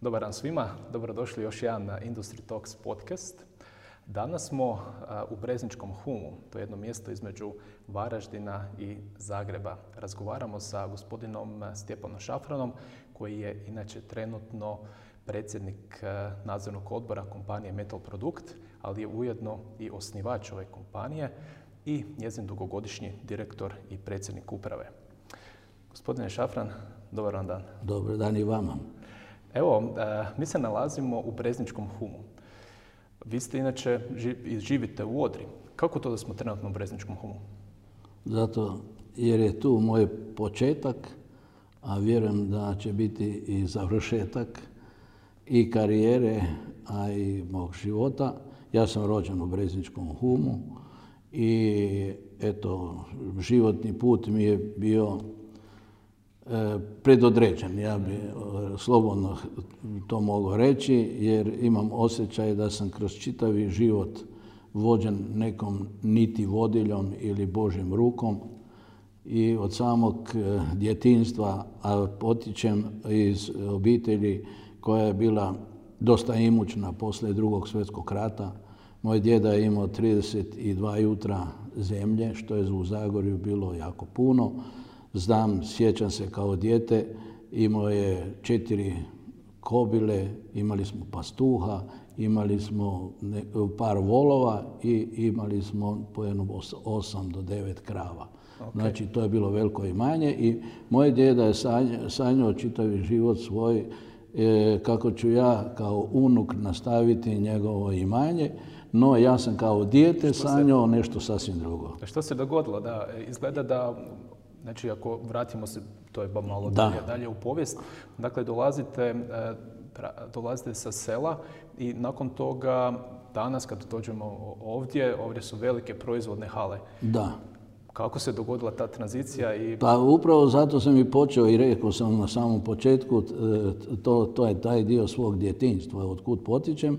Dobar dan svima, dobrodošli još jedan Industry Talks podcast. Danas smo u Brezničkom Humu, to je jedno mjesto između Varaždina i Zagreba. Razgovaramo sa gospodinom Stjepanom Šafranom, koji je inače trenutno predsjednik nadzornog odbora kompanije Metal Product, ali je ujedno i osnivač ove kompanije i njezin dugogodišnji direktor i predsjednik uprave. Gospodine Šafran, dobar vam dan. Dobar dan i vama. Evo, mi se nalazimo u Brezničkom Humu. Vi ste inače živite u Odri. Kako to da smo trenutno u Brezničkom Humu? Zato jer je tu moj početak, a vjerujem da će biti i završetak i karijere, a i mog života. Ja sam rođen u Brezničkom Humu i eto, životni put mi je bio predodređen, ja bi slobodno to mogao reći, jer imam osjećaj da sam kroz čitavi život vođen nekom niti vodiljom ili Božjom rukom i od samog djetinjstva, a potičem iz obitelji koja je bila dosta imućna poslije Drugog svjetskog rata. Moj djeda je imao 32 jutra zemlje, što je u Zagorju bilo jako puno. Znam, sjećam se kao dijete, imao je 4 kobile, imali smo pastuha, imali smo par volova i imali smo po jednom 8 do 9 krava. Okay. Znači, to je bilo veliko imanje i moj djeda je sanjao čitavi život svoj kako ću ja kao unuk nastaviti njegovo imanje. No, ja sam kao dijete sanjao nešto sasvim drugo. Što se dogodilo? Da, izgleda da... Znači, ako vratimo se, to je malo dalje u povijest, dakle, dolazite sa sela i nakon toga danas kad dođemo ovdje su velike proizvodne hale. Da. Kako se dogodila ta tranzicija? Pa upravo zato sam i počeo i rekao sam na samom početku, to je taj dio svog djetinjstva, od kud potičem.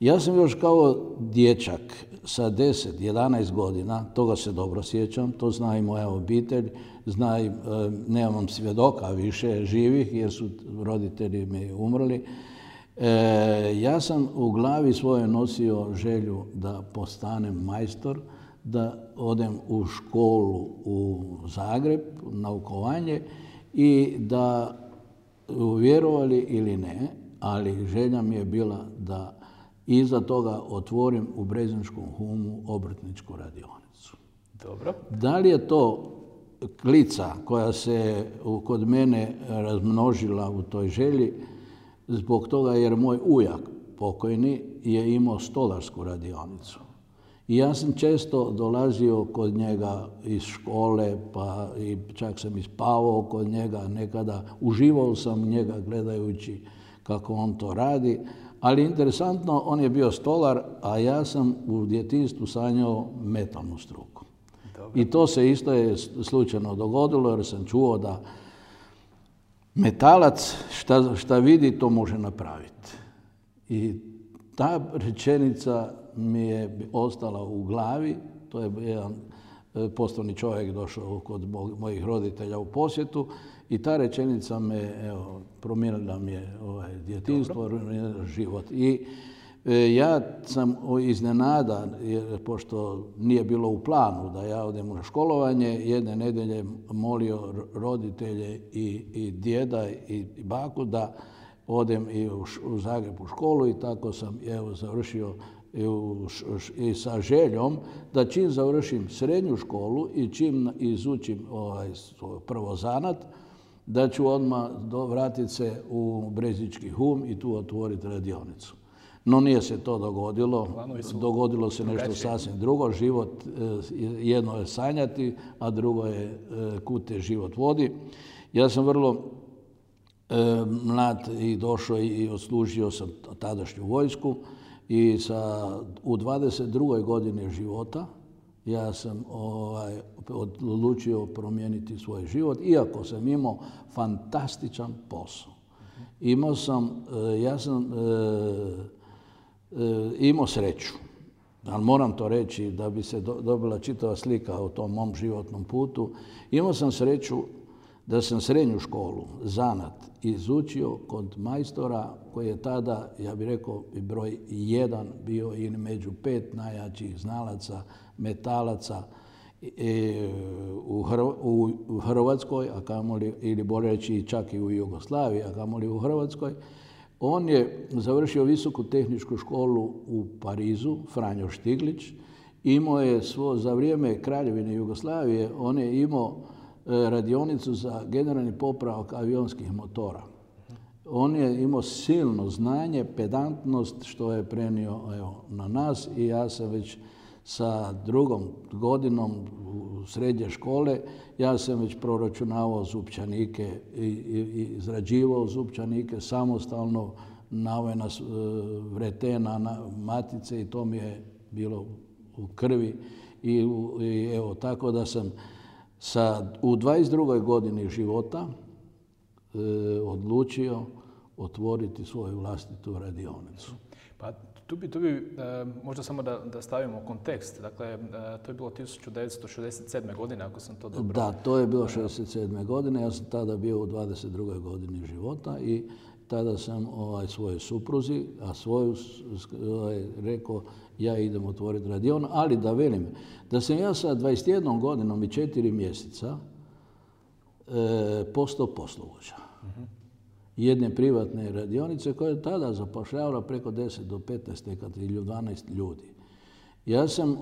Ja sam još kao dječak sa 10, 11 godina, toga se dobro sjećam, to zna i moja obitelj, zna i, nemam svjedoka više živih jer su roditelji mi umrli. Ja sam u glavi svojoj nosio želju da postanem majstor, da odem u školu u Zagreb, naukovanje i da, vjerovali ili ne, ali želja mi je bila da iza toga otvorim u Brezničkom Humu obrtničku radionicu. Dobro. Da li je to klica koja se kod mene razmnožila u toj želji zbog toga jer moj ujak pokojni je imao stolarsku radionicu. I ja sam često dolazio kod njega iz škole, pa i čak sam ispavao kod njega nekada. Uživao sam njega gledajući kako on to radi. Ali interesantno, on je bio stolar, a ja sam u djetinjstvu sanjao metalnu struku. Dobre. I to se isto je slučajno dogodilo jer sam čuo da metalac šta vidi to može napraviti. I ta rečenica mi je ostala u glavi. To je jedan poslovni čovjek došao kod mojih roditelja u posjetu i ta rečenica me, evo, promijenila mi je djetinjstvo, život. I ja sam iznenadan, jer pošto nije bilo u planu da ja odem na školovanje, jedne nedelje molio roditelje i djeda i baku da odem i u Zagreb u školu i tako sam, evo, završio i sa željom da čim završim srednju školu i čim izučim prvo zanat, da ću odmah vratiti se u Breznički Hum i tu otvoriti radionicu. No nije se to dogodilo, dogodilo se nešto sasvim drugo. Život, jedno je sanjati, a drugo je kud te život vodi. Ja sam vrlo mlad i došao i odslužio sam tadašnju vojsku. I u 22. godini života ja sam odlučio promijeniti svoj život, iako sam imao fantastičan posao. Ja sam imao sreću ali moram to reći da bi se dobila čitava slika o tom mom životnom putu. Imao sam sreću da sam srednju školu, zanat, izučio kod majstora koji je tada, ja bih rekao, broj 1 bio i među 5 najjačih znalaca, metalaca u Hrvatskoj, a kamoli, ili bolje reći čak i u Jugoslaviji, a kamoli u Hrvatskoj. On je završio visoku tehničku školu u Parizu, Franjo Štiglić. Imao je za vrijeme Kraljevine Jugoslavije, on je imao radionicu za generalni popravak avionskih motora. On je imao silno znanje, pedantnost, što je prenio na nas, i ja sam već sa drugom godinom srednje škole, ja sam već proračunavao zupčanike i izrađivao zupčanike samostalno na ove vretena, na matice, i to mi je bilo u krvi. I evo, tako da sam u 22. godini života odlučio otvoriti svoju vlastitu radionicu. Pa tu bi možda samo da stavimo kontekst. Dakle, to je bilo 1967. godine, ako sam to dobro... Da, to je bilo 1967. godine. Ja sam tada bio u 22. godini života i tada sam svoje supruzi, a svoju rekao, ja idem otvoriti radion, ali da velim, da sam ja sa 21 godinom i 4 mjeseca postao poslovođa. Jedne privatne radionice koja je tada zapošljavala preko 10 do 15 nekad ili 12 ljudi. Ja sam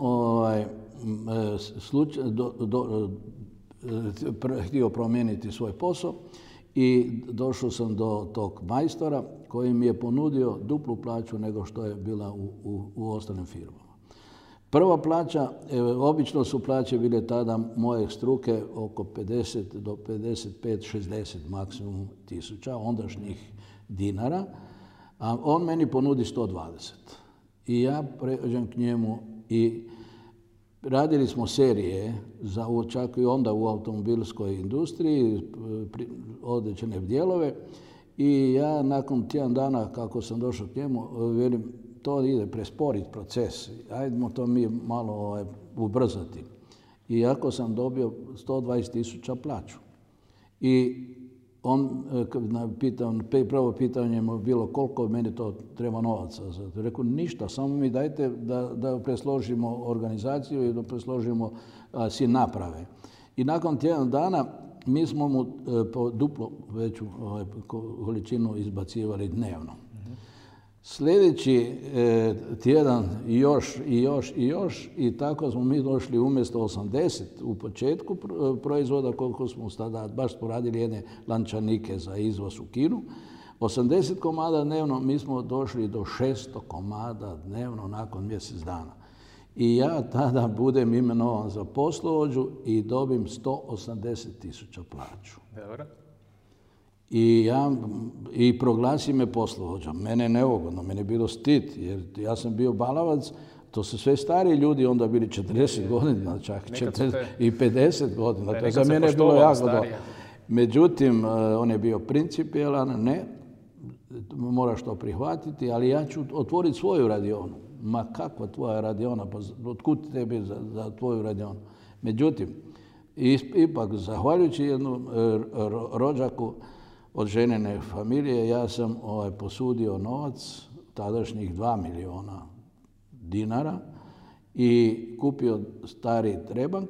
htio promijeniti svoj posao i došao sam do tog majstora koji mi je ponudio duplu plaću nego što je bila u ostalim firmama. Prva plaća, obično su plaće bile tada moje struke oko 50 do 55, 60 maksimum tisuća ondašnjih dinara, a on meni ponudi 120. I ja pređem k njemu i radili smo serije, čak i onda u automobilskoj industriji, određene dijelove. I ja nakon tjedan dana kako sam došao k njemu, velim, to ide presporiti proces, ajdemo to mi malo ubrzati. Iako sam dobio 120.000 plaću. I on, prvo pitanje mu je bilo koliko meni to treba novaca. Rekao, ništa, samo mi dajte da presložimo organizaciju i da presložimo si naprave. I nakon tjedan dana mi smo mu po duplo veću količinu izbacivali dnevno. Sljedeći tjedan još i tako smo mi došli umjesto 80 u početku proizvoda, koliko smo tada, baš smo radili jedne lančanike za izvoz u Kinu, 80 komada dnevno, mi smo došli do 600 komada dnevno nakon mjesec dana. I ja tada budem imenovan za poslovođu i dobim 180.000 plaću. Dobro. I proglasi me poslovođa. Mene je neugodno, mene je bilo stid, jer ja sam bio balavac, to su sve stariji ljudi onda bili 40 godina, čak i 50 godina. To je za mene bilo jako dobro. Međutim, on je bio principijelan, ne, moraš to prihvatiti, ali ja ću otvoriti svoju radionu. Ma kakva tvoja radiona, pa otkud tebi za tvoju radionu? Međutim, ipak, zahvaljujući jednom rođaku od ženine familije, ja sam posudio novac, tadašnjih 2 milijuna dinara, i kupio stari trebank,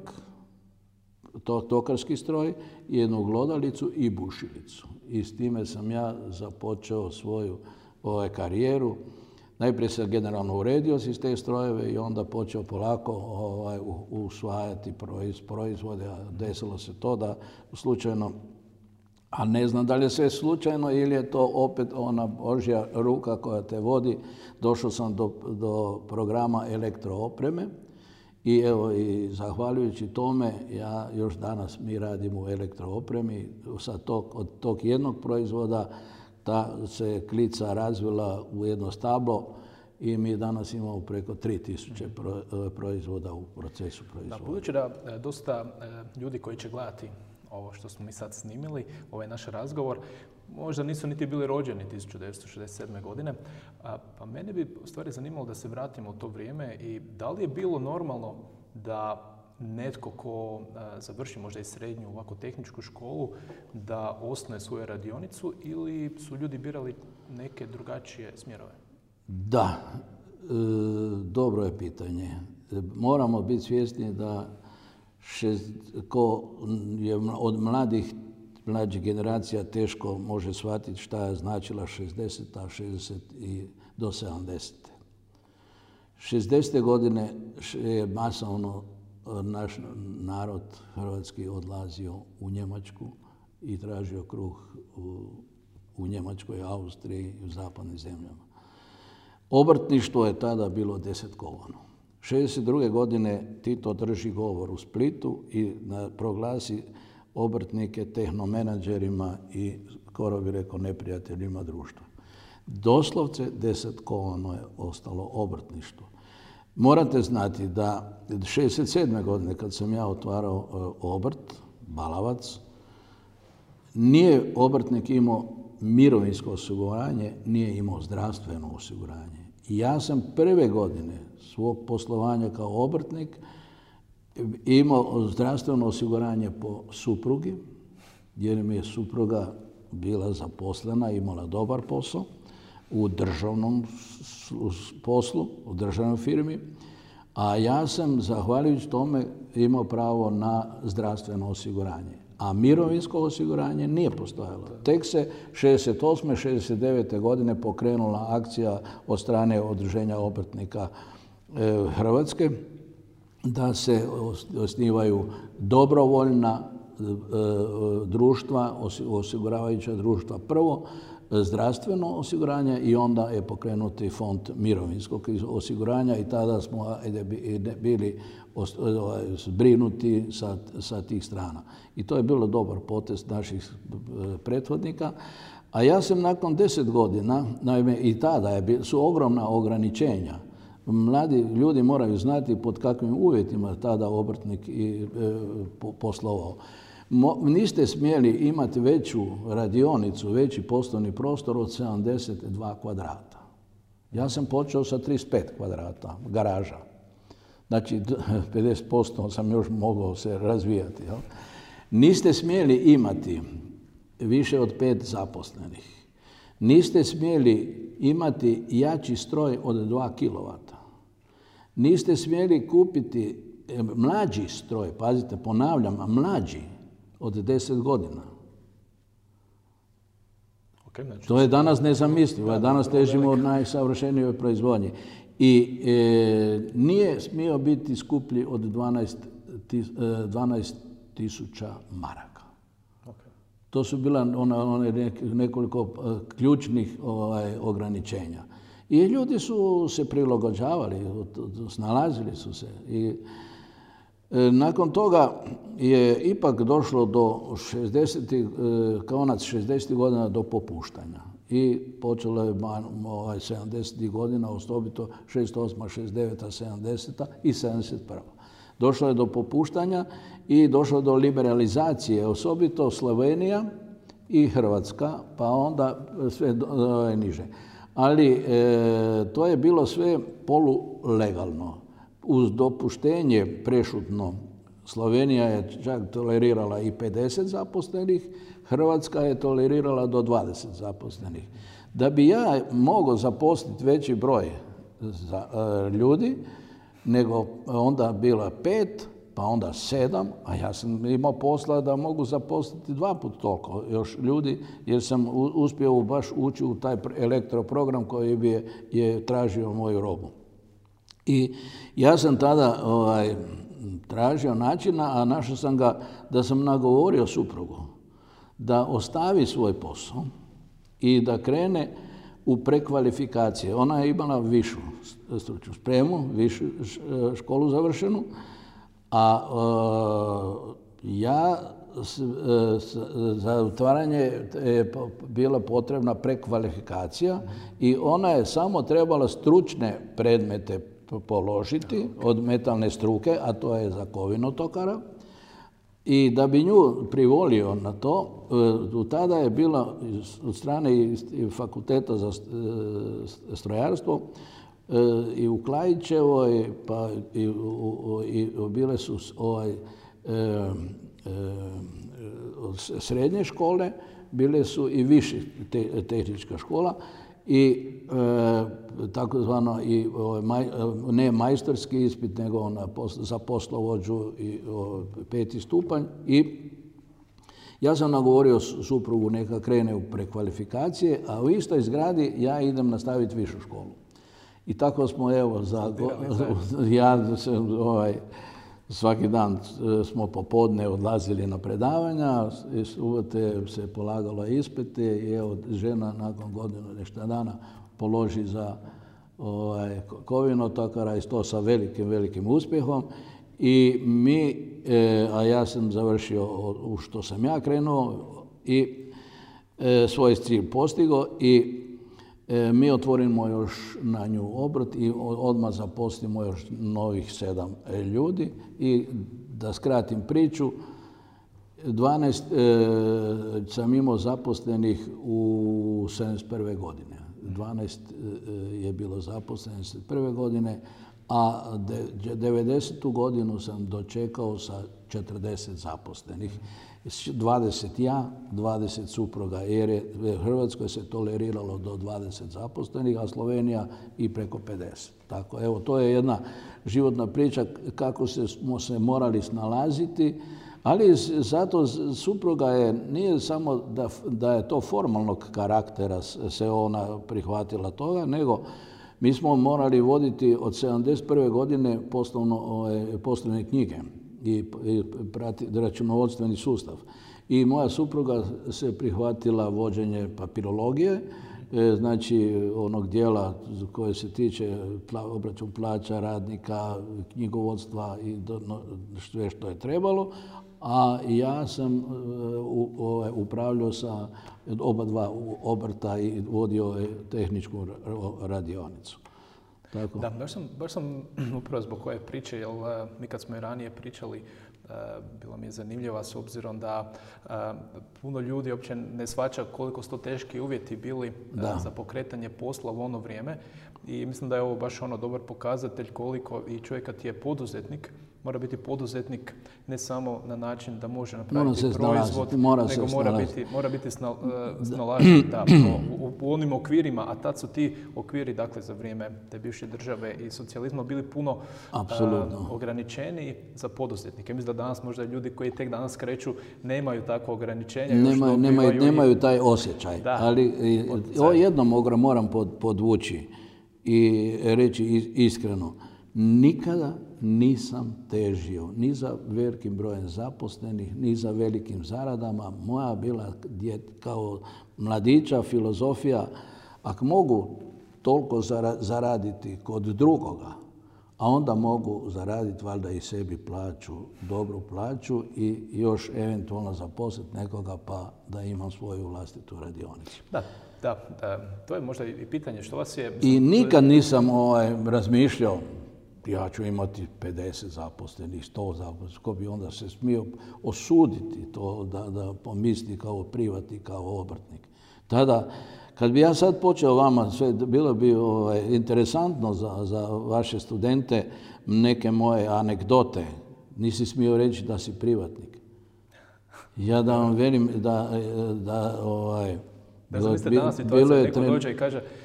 tokarski stroj, jednu glodalicu i bušilicu. I s time sam ja započeo svoju karijeru. Najprije sam generalno uredio si te strojeve i onda počeo polako usvajati proizvode. Desilo se to da slučajno, a ne znam da li je sve slučajno ili je to opet ona Božja ruka koja te vodi. Došao sam do programa elektroopreme i evo, i zahvaljujući tome ja još danas, mi radimo u elektroopremi. Od tog jednog proizvoda ta se klica razvila u jedno stablo i mi danas imamo preko 3000 proizvoda u procesu proizvoda. Budući da dosta ljudi koji će gledati ovo što smo mi sad snimili, ovaj naš razgovor, možda nisu niti bili rođeni 1967. godine, pa mene bi u stvari zanimalo da se vratimo u to vrijeme i da li je bilo normalno da netko ko završi možda i srednju ovako tehničku školu da osnuje svoju radionicu ili su ljudi birali neke drugačije smjerove? Da, dobro je pitanje. Moramo biti svjesni da ko je od mlađih generacija teško može shvatiti šta je značila 60 do 70. 60. godine je masovno naš narod hrvatski odlazio u Njemačku i tražio kruh u Njemačkoj, Austriji i u zapadnim zemljama. Obrtništvo je tada bilo desetkovano. 1962. godine Tito drži govor u Splitu i proglasi obrtnike tehnomenadžerima i skoro bi rekao neprijateljima društva. Doslovce desetkovano je ostalo obrtništvo. Morate znati da 1967. godine, kad sam ja otvarao obrt, balavac, nije obrtnik imao mirovinsko osiguranje, nije imao zdravstveno osiguranje. I ja sam prve godine svog poslovanja kao obrtnik imao zdravstveno osiguranje po suprugi, jer mi je supruga bila zaposlena, imala dobar posao u državnom poslu, u državnoj firmi, a ja sam, zahvaljujući tome, imao pravo na zdravstveno osiguranje. A mirovinsko osiguranje nije postojalo. Tek se 1968. 1969. godine pokrenula akcija od strane Udruženja obrtnika Hrvatske da se osnivaju dobrovoljna društva, osiguravajuća društva prvo, zdravstveno osiguranje i onda je pokrenuti fond mirovinskog osiguranja i tada smo bili zbrinuti sa tih strana. I to je bilo dobar potez naših prethodnika. A ja sam nakon 10 godina, naime i tada su ogromna ograničenja. Mladi ljudi moraju znati pod kakvim uvjetima tada obrtnik i poslovao. Niste smjeli imati veću radionicu, veći poslovni prostor od 72 kvadrata. Ja sam počeo sa 35 kvadrata, garaža. Znači, 50% sam još mogao se razvijati. Jel? Niste smjeli imati više od 5 zaposlenih. Niste smjeli imati jači stroj od 2 kilovata. Niste smjeli kupiti mlađi stroj, pazite, ponavljam, mlađi, od 10 godina. To je danas nezamislivo, danas težimo od najsavršenijoj proizvodnje. I nije smio biti skuplji od 12.000 maraka. To su bila one nekoliko ključnih ograničenja. I ljudi su se prilagođavali, snalazili su se. Nakon toga je ipak došlo do 60, konac 60. godina do popuštanja i počelo je 70. godina, osobito 68., 69., 70. i 71. Došlo je do popuštanja i došlo do liberalizacije, osobito Slovenija i Hrvatska, pa onda sve niže. Ali to je bilo sve polulegalno. Uz dopuštenje prešutno, Slovenija je čak tolerirala i 50 zaposlenih, Hrvatska je tolerirala do 20 zaposlenih. Da bi ja mogao zaposliti veći broj ljudi, nego onda bila 5, pa onda 7, a ja sam imao posla da mogu zaposliti 2 puta toliko još ljudi, jer sam uspio baš ući u taj elektroprogram koji bi je tražio moju robu. I ja sam tada tražio načina, a našao sam ga da sam nagovorio suprugu da ostavi svoj posao i da krene u prekvalifikacije. Ona je imala višu stručnu spremu, višu školu završenu, a ja za otvaranje je bila potrebna prekvalifikacija i ona je samo trebala stručne predmete položiti od metalne struke, a to je za kovinotokara, I da bi nju privolio na to, tada je bila od strane fakulteta za strojarstvo i u Klajićevoj, pa i bile su srednje škole, bile su i više tehnička škola i takozvano ne majstorski ispit, nego za poslovođu i peti stupanj. I ja sam nagovorio suprugu neka krene u prekvalifikacije, a u istoj zgradi ja idem nastaviti višu školu. I tako smo, evo, ja sam svaki dan smo popodne odlazili na predavanja, subote se polagalo ispite i evo, žena nakon godinu nešto dana položi za kovinotokara i to sa velikim, velikim uspjehom. I mi, a ja sam završio u što sam ja krenuo i svoj cilj postigao i mi otvorimo još na nju obrt i odmah zaposlimo još novih 7 ljudi. I da skratim priču, 12 sam imao zaposlenih u 1971. godine. 12 je bilo zaposlenih 1971. godine, a 1990. godinu sam dočekao sa 40 zaposlenih. 20 ja, 20 supruga, jer je u Hrvatskoj se toleriralo do 20 zaposlenih, a Slovenija i preko 50. Tako, evo, to je jedna životna priča kako smo se morali snalaziti, ali zato supruga je, nije samo da je to formalnog karaktera se ona prihvatila toga, nego mi smo morali voditi od 1971. godine poslovne knjige i računovodstveni sustav. I moja supruga se prihvatila vođenje papirologije, znači onog dijela koje se tiče obračun plaća, radnika, knjigovodstva i sve što je trebalo. A ja sam upravljao sa oba dva obrta i vodio tehničku radionicu. Da, baš sam upravo zbog koje priče, jer mi kad smo i ranije pričali, bila mi je zanimljiva s obzirom da puno ljudi uopće ne shvaća koliko su to teški uvjeti bili za pokretanje posla u ono vrijeme. I mislim da je ovo baš ono dobar pokazatelj koliko i čovjek kad je poduzetnik, mora biti poduzetnik ne samo na način da može napraviti proizvod, nego mora biti snalažen u onim okvirima, a tad su ti okviri, dakle, za vrijeme te bivše države i socijalizma bili puno ograničeni za poduzetnike. Mislim da danas možda ljudi koji tek danas kreću nemaju takvo ograničenje. Nemaju taj osjećaj, ali jednom moram podvući i reći iskreno, nikada nisam težio ni za velikim brojem zaposlenih, ni za velikim zaradama. Moja bila kao mladića filozofija, ako mogu toliko zaraditi kod drugoga, a onda mogu zaraditi valjda i sebi plaću, dobru plaću i još eventualno zaposliti nekoga pa da imam svoju vlastitu radionicu. Da, to je možda i pitanje što vas je... I nikad nisam razmišljao ja ću imati 50 zaposlenih, 100 zaposlenih, ko bi onda se smio osuditi to da pomisli kao privatnik, kao obrtnik. Tada, kad bi ja sad počeo vama, bilo bi interesantno za vaše studente neke moje anegdote. Nisi smio reći da si privatnik. Ja da vam velim da...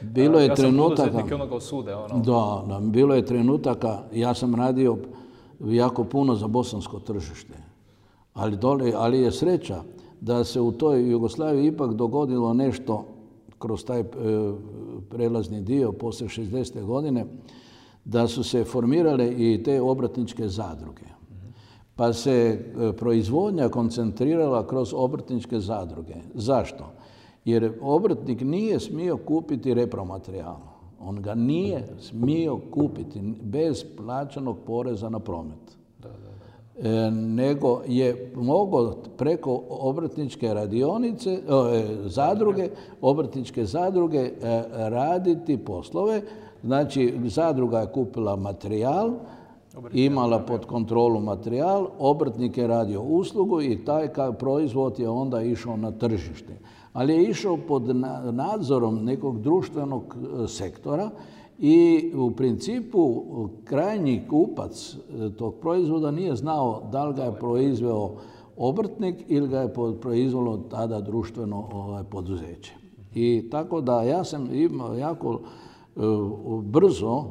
Bilo je trenutaka, ja sam radio jako puno za bosansko tržište, ali je sreća da se u toj Jugoslaviji ipak dogodilo nešto kroz taj prelazni dio poslije 60. godine, da su se formirale i te obrtničke zadruge. Pa se proizvodnja koncentrirala kroz obrtničke zadruge. Zašto? Jer obrtnik nije smio kupiti repromaterijal. On ga nije smio kupiti bez plaćanog poreza na promet. Nego je mogao preko obrtničke zadruge raditi poslove. Znači, zadruga je kupila materijal, imala pod kontrolu materijal, obrtnik je radio uslugu i taj proizvod je onda išao na tržište. Ali je išao pod nadzorom nekog društvenog sektora i u principu krajnji kupac tog proizvoda nije znao da li ga je proizveo obrtnik ili ga je proizvelo tada društveno poduzeće. I tako da ja sam imao jako brzo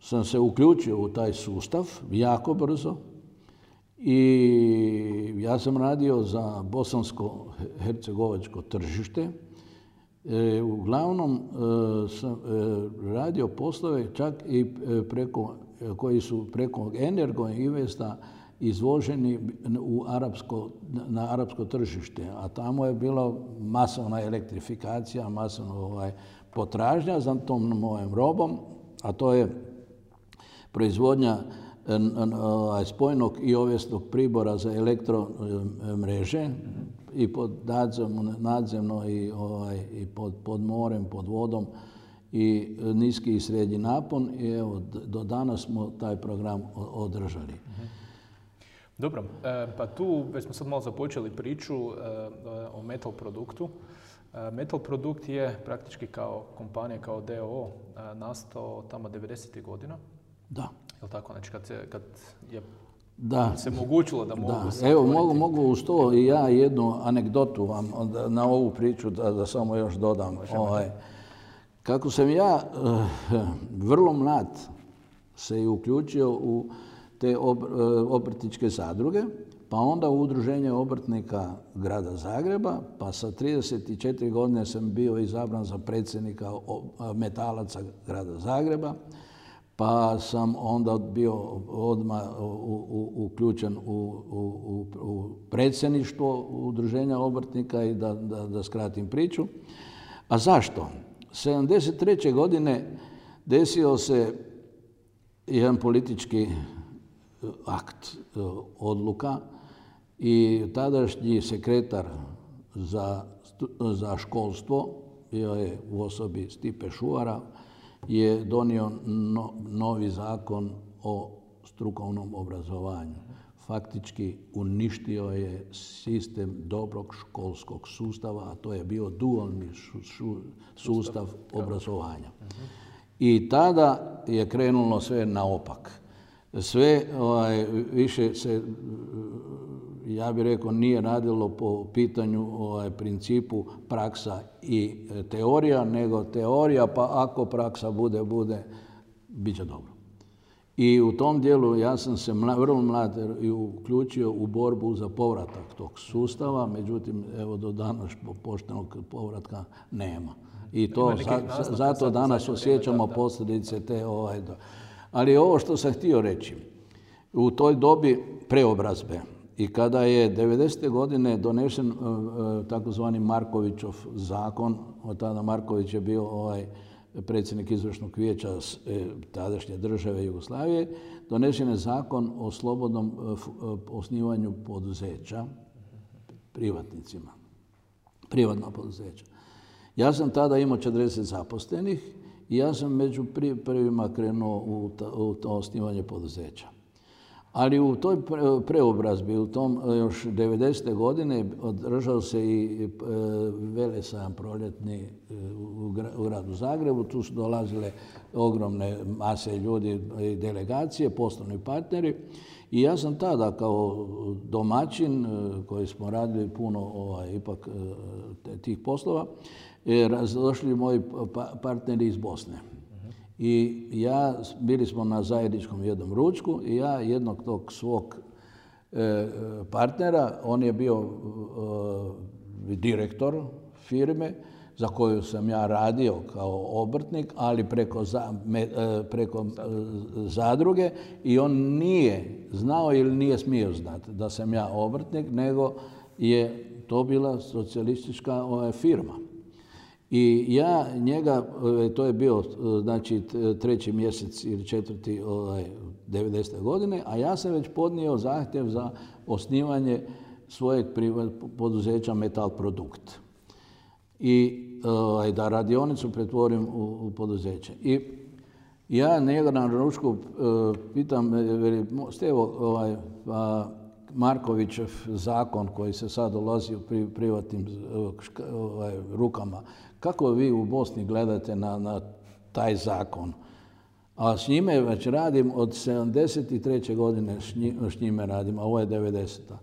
sam se uključio u taj sustav, jako brzo. I ja sam radio za bosansko-hercegovačko tržište. Uglavnom sam radio poslove čak i koji su preko Energo-Investa izvoženi na arapsko tržište, a tamo je bila masovna elektrifikacija, masovna potražnja za tom mojom robom, a to je proizvodnja spojnog i ovjesnog pribora za elektromreže i pod nadzemno i pod morem, pod vodom i niski i srednji napon i evo do danas smo taj program održali. Dobro, pa tu već smo sad malo započeli priču o Metal Produktu. Metal Produkt je praktički kao kompanija, kao d.o.o. nastao tamo 90. godina. Da. Jel' tako? Znači kad je se mogućilo da mogu da. Evo, mogu uz to i ja jednu anegdotu vam na ovu priču da samo još dodam. Kako sam ja vrlo mlad se i uključio u te obrtničke zadruge, pa onda u Udruženje obrtnika grada Zagreba, pa sa 34 godine sam bio izabran za predsjednika metalaca grada Zagreba, pa sam onda bio odmah uključen u predsjedništvo Udruženja obrtnika i da skratim priču. A zašto? 1973. godine desio se jedan politički akt, odluka i tadašnji sekretar za školstvo, bio je u osobi Stipe Šuvara, je donio novi zakon o strukovnom obrazovanju. Faktički uništio je sistem dobrog školskog sustava, a to je bio dualni sustav obrazovanja. I tada je krenulo sve naopak. Sve više se, ja bih rekao, nije radilo po pitanju principu praksa i teorija, nego teorija, pa ako praksa bit će dobro. I u tom dijelu ja sam se vrlo mlad uključio u borbu za povratak tog sustava, međutim, evo do danas poštenog povratka nema. I to zato danas osjećamo posljedice te Ali ovo što sam htio reći, u toj dobi preobrazbe i kada je 1990. godine donesen takozvani Markovićev zakon, od tada Marković je bio predsjednik izvršnog vijeća tadašnje države Jugoslavije, donesen je zakon o slobodnom osnivanju poduzeća privatnicima, privatna poduzeća. Ja sam tada imao 40 zaposlenih. I ja sam među prvima krenuo u to osnivanje poduzeća. Ali u toj preobrazbi, u tom još 1990. godine, održao se i Velesajam proljetni u gradu Zagrebu. Tu su dolazile ogromne mase ljudi i delegacije, poslovni partneri. I ja sam tada kao domaćin, koji smo radili puno ipak tih poslova, došli moji partneri iz Bosne. I ja, bili smo na zajedničkom jednom ručku i ja jednog tog svog partnera, on je bio direktor firme za koju sam ja radio kao obrtnik, ali preko zadruge i on nije znao ili nije smio znati da sam ja obrtnik, nego je to bila socijalistička firma. I ja njega, to je bio znači 3. mjesec ili 4. 90. godine, a ja sam već podnio zahtjev za osnivanje svojeg poduzeća Metal Produkt. I da radionicu pretvorim u poduzeće. I Ja njega na ručku pitam, Stevo, Markovićev zakon koji se sad dolazi u privatnim rukama, kako vi u Bosni gledate na taj zakon? A s njime već radim od 73. godine, s njime radim, a ovo je 90-ta.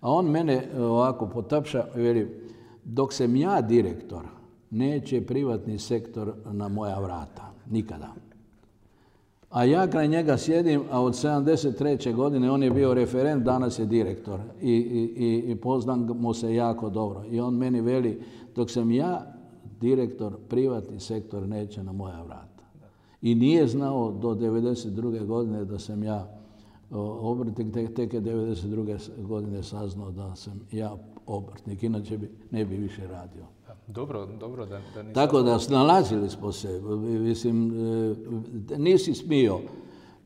A on mene ovako potapša, veli, dok sam ja direktor, neće privatni sektor na moja vrata, nikada. A ja kraj njega sjedim, a od 73. godine on je bio referent, danas je direktor i poznamo se jako dobro. I on meni veli, dok sam ja direktor, privatni sektor neće na moja vrata. I nije znao do 92. godine da sam ja obrtnik, tek je 92. godine saznao da sam ja obrtnik, inače ne bi više radio. Dobro da nisam... Tako da snalazili smo se, mislim, nisi smio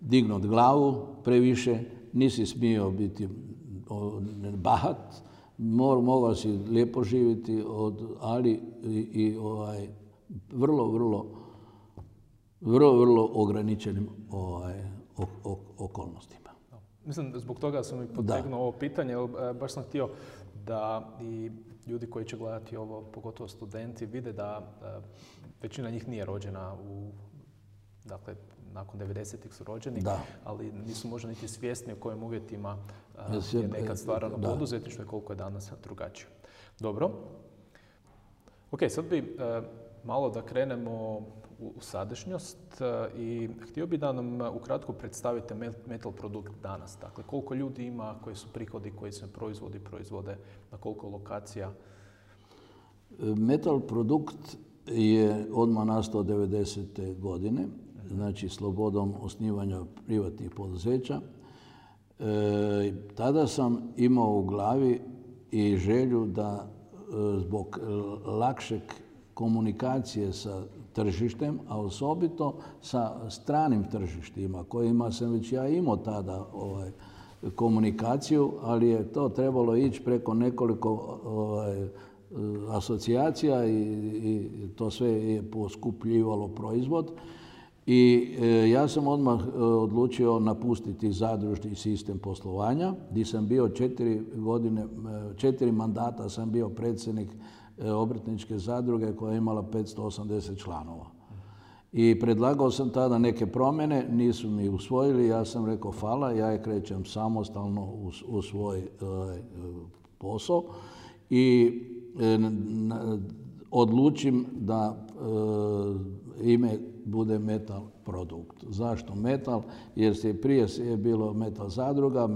dignut glavu previše, nisi smio biti bahat, mogao si lijepo živjeti, ali i vrlo ograničenim okolnostima. Mislim, zbog toga sam mi potegnuo ovo pitanje, baš sam htio da i ljudi koji će gledati ovo, pogotovo studenti, vide da većina njih nije rođena u, dakle, nakon 90-ih su rođeni, ali nisu možda niti svjesni o kojim uvjetima je nekad stvarano poduzetništvo i koliko je danas drugačije. Dobro. Ok, sad bi malo da krenemo u sadašnjost i htio bih da nam ukratko predstavite Metal Product danas. Dakle, koliko ljudi ima, koji su prihodi, koji se proizvodi, proizvode, na koliko lokacija? Metal Product je odmah nastao 90. godine, znači slobodom osnivanja privatnih poduzeća. Tada sam imao u glavi i želju da zbog lakšeg komunikacije sa tržištem, a osobito sa stranim tržištima kojima sam već ja imao tada komunikaciju, ali je to trebalo ići preko nekoliko asocijacija i to sve je poskupljivalo proizvod. I ja sam odmah odlučio napustiti zadružni sistem poslovanja, gdje sam bio 4 mandata sam bio predsjednik obrtničke zadruge koja je imala 580 članova. I predlagao sam tada neke promjene, nisu mi usvojili, ja sam rekao hvala, ja je krećem samostalno u svoj posao i odlučim da ime bude Metal Product. Zašto metal? Jer se prije je bilo metal zadruga,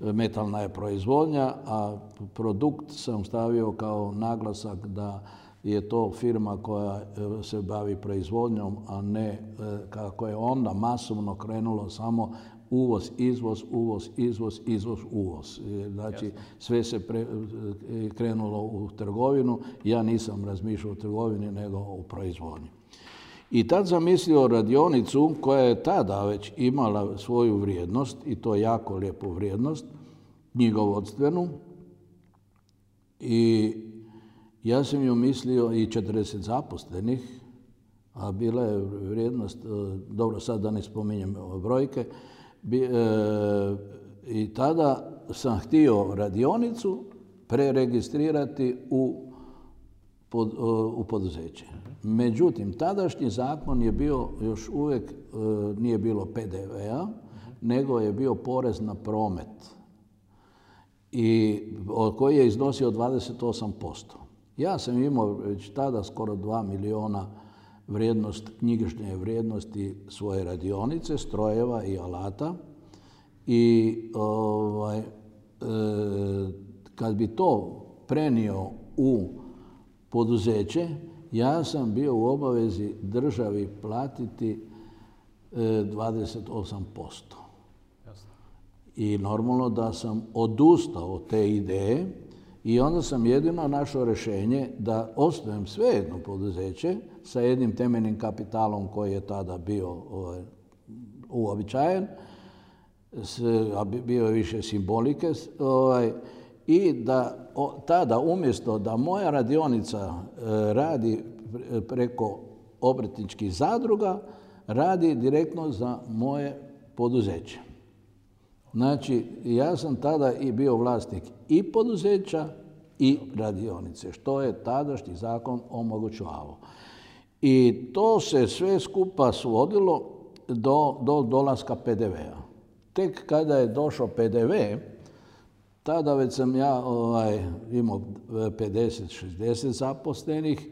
metalna je proizvodnja, a produkt sam stavio kao naglasak da je to firma koja se bavi proizvodnjom, a ne kako je onda masovno krenulo samo uvoz, izvoz, uvoz, izvoz, izvoz, uvoz. Znači, sve se krenulo u trgovinu. Ja nisam razmišljao o trgovini, nego o proizvodnji. I tad zamislio radionicu koja je tada već imala svoju vrijednost, i to jako lijepu vrijednost, knjigovodstvenu. I ja sam ju mislio i 40 zaposlenih, a bila je vrijednost, dobro sad da ne spominjem brojke, i tada sam htio radionicu preregistrirati u poduzeće. Međutim, tadašnji zakon je bio još uvijek, nije bilo PDV-a, nego je bio porez na promet, koji je iznosio 28%. Ja sam imao već tada skoro 2 miliona vrijednost, knjižne vrijednosti svoje radionice, strojeva i alata. I kad bi to prenio u poduzeće, ja sam bio u obavezi državi platiti 28%. I normalno da sam odustao od te ideje i onda sam jedino našao rješenje da osnovim svejedno poduzeće sa jednim temeljnim kapitalom koji je tada bio uobičajen, a bio je više simbolike, i da tada umjesto da moja radionica radi preko obrtničkih zadruga, radi direktno za moje poduzeće. Znači, ja sam tada i bio vlasnik i poduzeća i radionice, što je tadašnji zakon omogućavao. I to se sve skupa svodilo do dolaska PDV-a. Tek kada je došao PDV, tada već sam ja imao 50-60 zaposlenih,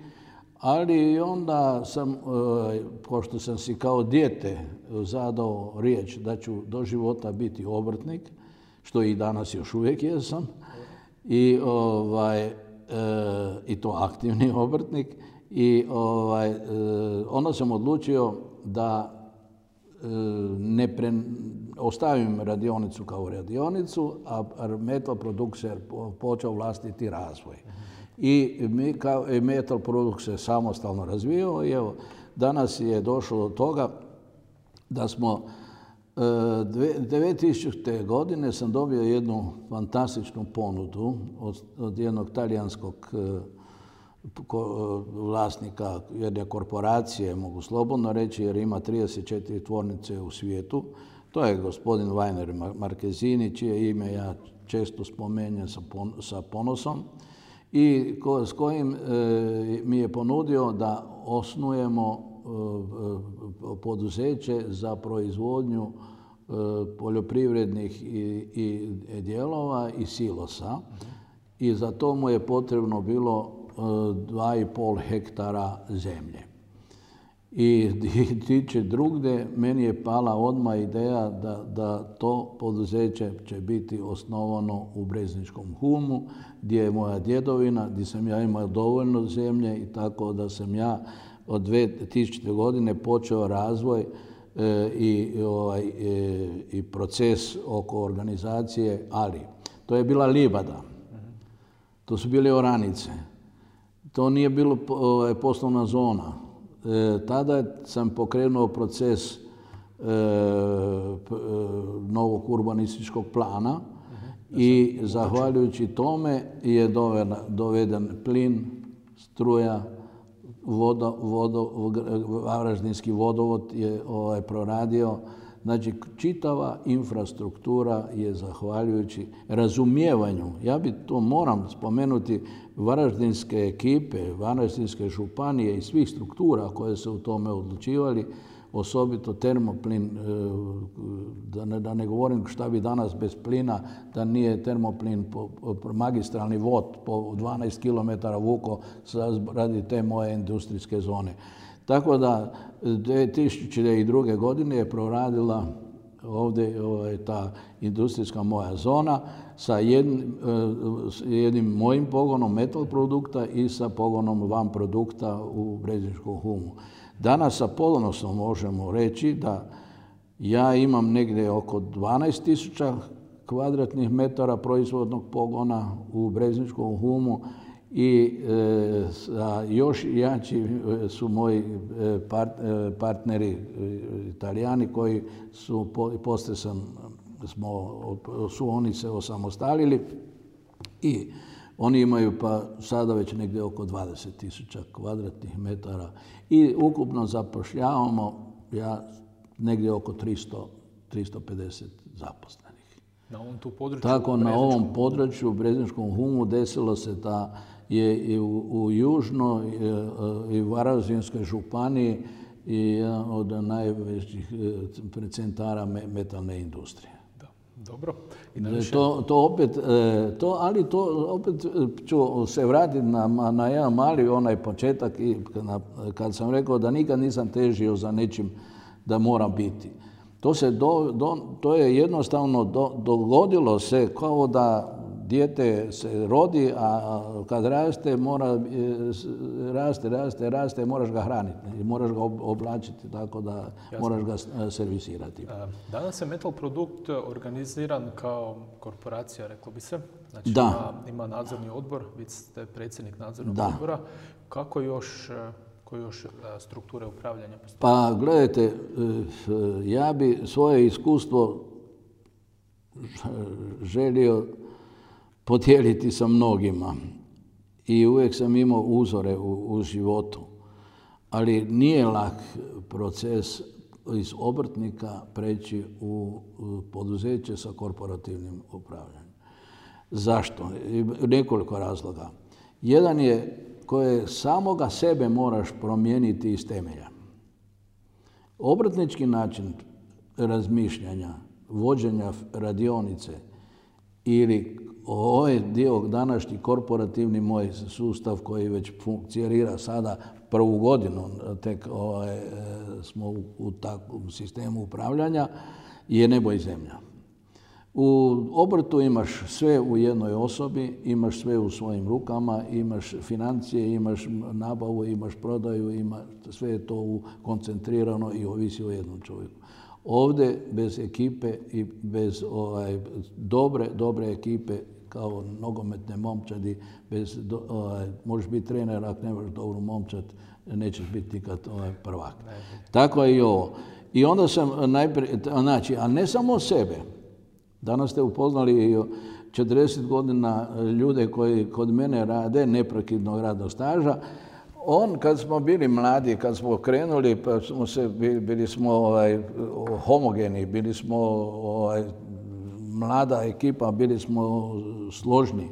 ali onda sam, pošto sam si kao dijete zadao riječ da ću do života biti obrtnik, što i danas još uvijek jesam, i to aktivni obrtnik, i onda sam odlučio da ne ostavim radionicu kao radionicu, a Metal Product se počeo vlastiti razvoj. I Metal Product se samostalno razvio i evo, danas je došlo do toga da smo 2000. godine sam dobio jednu fantastičnu ponudu od jednog talijanskog vlasnika jedne korporacije, mogu slobodno reći, jer ima 34 tvornice u svijetu. To je gospodin Weiner Markezini, čije ime ja često spomenjem sa ponosom, i s kojim mi je ponudio da osnujemo poduzeće za proizvodnju poljoprivrednih i dijelova i silosa. I za to mu je potrebno bilo 2,5 hektara zemlje. I tiče drugde, meni je pala odmah ideja da to poduzeće će biti osnovano u Brezničkom Humu, gdje je moja djedovina, gdje sam ja imao dovoljno zemlje, i tako da sam ja od 2000. godine počeo razvoj i proces oko organizacije, ali to je bila livada, to su bile oranice, to nije bilo poslovna zona. Tada sam pokrenuo proces novog urbanističkog plana i zahvaljujući tome je doveden plin, struja, varaždinski vodovod je proradio. Znači, čitava infrastruktura je zahvaljujući razumijevanju. Ja bi to moram spomenuti, varaždinske ekipe, varaždinske županije i svih struktura koje su u tome odlučivali, osobito termoplin, da ne govorim šta bi danas bez plina, da nije termoplin magistralni vod po 12 km vuko radi te moje industrijske zone. Tako da 2002. godine je proradila ovdje ta industrijska moja zona sa jednim mojim pogonom Metal Produkta i sa pogonom Van Produkta u Brezničkom Humu. Danas sa ponosom možemo reći da ja imam negdje oko 12.000 kvadratnih metara proizvodnog pogona u Brezničkom Humu, i još jači su moji partneri Italijani koji su, poslije su oni se osamostalili, i oni imaju pa sada već negdje oko 20.000 kvadratnih metara, i ukupno zapošljavamo negdje oko 350 zaposlenih. Tako na ovom području u Brezničkom Humu desilo se da je i u južnoj i Varaždinskoj županiji jedan od najvećih centara metalne industrije. Dobro. Ali to opet ću se vratiti na jedan mali onaj početak kad sam rekao da nikad nisam težio za nečim da mora biti. To je jednostavno dogodilo se kao da dijete se rodi, a kad raste, moraš ga hraniti, moraš ga oblačiti, tako da moraš ga servisirati. Danas je Metal Produkt organiziran kao korporacija, reklo bi se. Znači ima nadzorni odbor, vi ste predsjednik nadzornog odbora. Koje još strukture upravljanja postoje? Pa gledajte, ja bi svoje iskustvo želio podijeliti sa mnogima, i uvijek sam imao uzore u životu, ali nije lak proces iz obrtnika preći u poduzeće sa korporativnim upravljanjem. Zašto? Nekoliko razloga. Jedan je koje samoga sebe moraš promijeniti iz temelja. Obrtnički način razmišljanja, vođenja radionice ili ovaj dio današnji korporativni moj sustav koji već funkcionira sada prvu godinu, tek smo u takvom sistemu upravljanja, je nebo i zemlja. U obrtu imaš sve u jednoj osobi, imaš sve u svojim rukama, imaš financije, imaš nabavu, imaš prodaju, sve je to koncentrirano i ovisi o jednom čovjeku. Ovdje bez ekipe i bez dobre ekipe kao nogometne momčadi, možeš biti trener, ako nemaš dobru momčad, nećeš biti nikad prvak. Tako je i ovo. I onda sam najprije, znači, a ne samo sebe. Danas ste upoznali i 40 godina ljude koji kod mene rade, neprekidnog radnog staža. On, kad smo bili mladi, kad smo krenuli, pa bili smo homogeni, bili smo mlada ekipa, bili smo složni.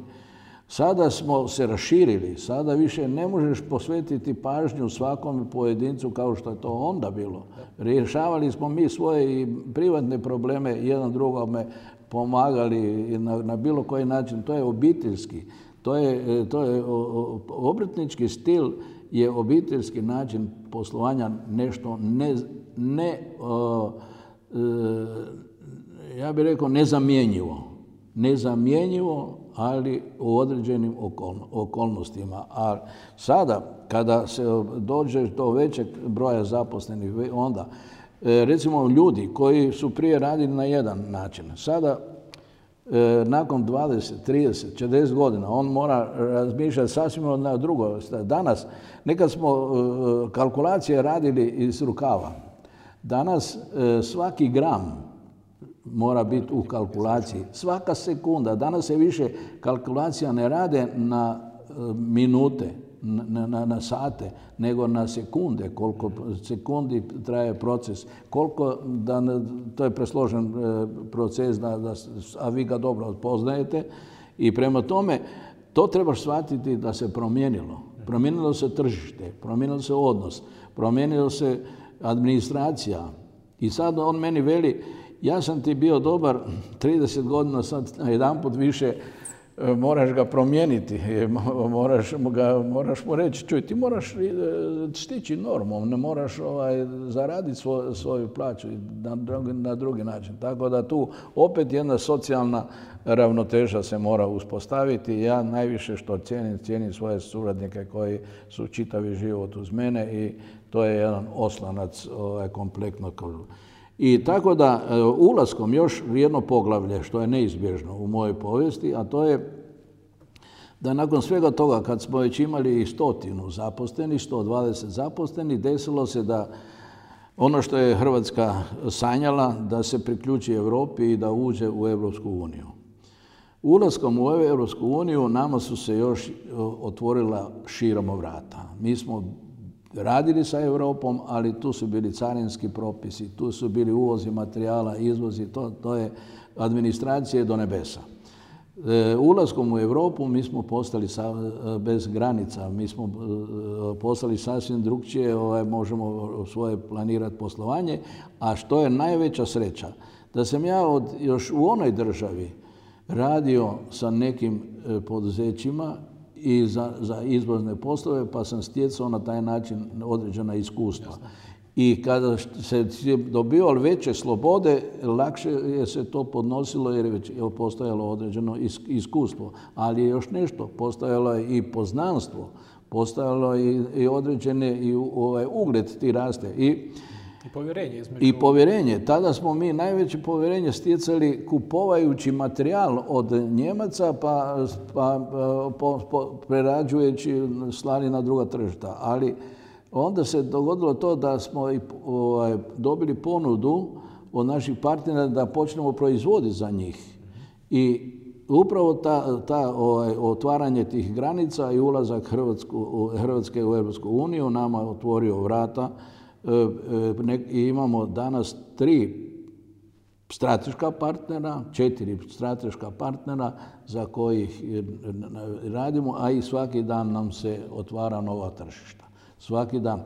Sada smo se raširili, sada više ne možeš posvetiti pažnju svakom pojedincu kao što je to onda bilo. Rješavali smo mi svoje i privatne probleme, jedan drugome pomagali na bilo koji način. To je obiteljski, to je obrtnički stil, je obiteljski način poslovanja, nešto ja bih rekao nezamjenjivo, ali u određenim okolnostima. A sada, kada se dođeš do većeg broja zaposlenih, onda, recimo ljudi koji su prije radili na jedan način, sada, nakon 20, 30, 40 godina, on mora razmišljati sasvim na drugo. Danas, nekad smo kalkulacije radili iz rukava. Danas svaki gram mora biti u kalkulaciji. Svaka sekunda. Danas se više kalkulacija ne rade na minute, na sate, nego na sekunde. Koliko sekundi traje proces. Koliko, to je presložen proces, a vi ga dobro poznajete. I prema tome, to trebaš shvatiti da se promijenilo. Promijenilo se tržište, promijenilo se odnos, promijenilo se administracija. I sad on meni veli, ja sam ti bio dobar 30 godina, sad jedanput više moraš ga promijeniti, moraš mu reći, čuj, ti moraš stići normom, ne moraš zaraditi svoju plaću na drugi način. Tako da tu opet jedna socijalna ravnoteža se mora uspostaviti. Ja najviše što cijenim svoje suradnike koji su čitavi život uz mene i to je jedan oslanac kompletno. I tako da ulaskom još jedno poglavlje što je neizbježno u mojoj povijesti, a to je da nakon svega toga kad smo već imali 100 zaposlenih, 120 zaposlenih, desilo se da ono što je Hrvatska sanjala da se priključi Europi i da uđe u Europsku uniju. Ulaskom u Europsku uniju nama su se još otvorila širom vrata. Mi smo radili sa Europom, ali tu su bili carinski propisi, tu su bili uvozi materijala, izvozi, to je administracije do nebesa. Ulaskom u Europu mi smo postali bez granica, mi smo postali sasvim drukčije, možemo svoje planirati poslovanje, a što je najveća sreća, da sam ja još u onoj državi radio sa nekim poduzećima i za izvozne poslove, pa sam stjecao na taj način određena iskustva. I kada se dobio veće slobode, lakše je se to podnosilo jer je već postojalo određeno iskustvo. Ali je još nešto, postojalo je i poznanstvo, postojalo je i određeni ugled ti raste. I povjerenje. Tada smo mi najveće povjerenje stjecali kupovajući materijal od Njemaca pa prerađujući slali na druga tržišta. Ali onda se dogodilo to da smo dobili ponudu od naših partnera da počnemo proizvoditi za njih. I upravo ta otvaranje tih granica i ulazak Hrvatske u Europsku uniju nama otvorio vrata I imamo danas 4 strateška partnera za kojih radimo, a i svaki dan nam se otvara nova tržišta. Svaki dan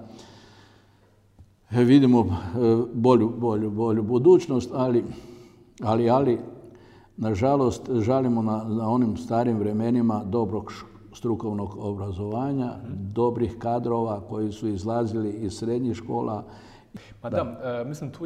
vidimo bolju budućnost, ali nažalost žalimo na onim starim vremenima dobrog strukovnog obrazovanja, dobrih kadrova koji su izlazili iz srednjih škola. Pa da, mislim tu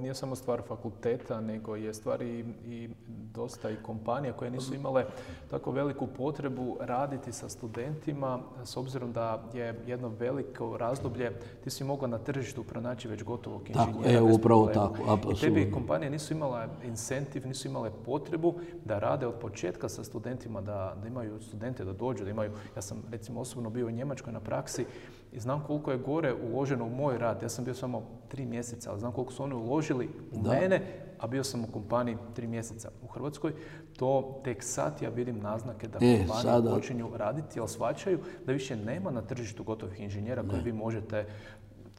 nije samo stvar fakulteta, nego je stvar i dosta i kompanija koje nisu imale tako veliku potrebu raditi sa studentima, s obzirom da je jedno veliko razdoblje, ti si mogao na tržištu pronaći već gotovog inženjera. Upravo tako. I tebi kompanije nisu imale incentiv, nisu imale potrebu da rade od početka sa studentima, da imaju studente da dođu, da imaju, ja sam recimo osobno bio u Njemačkoj na praksi i znam koliko je gore uloženo u moj rad. Ja sam bio samo 3 mjeseca, ali znam koliko su oni uložili u mene, a bio sam u kompaniji 3 mjeseca u Hrvatskoj. To tek sad ja vidim naznake da kompanije počinju raditi, ali shvaćaju da više nema na tržištu gotovih inženjera koji vi možete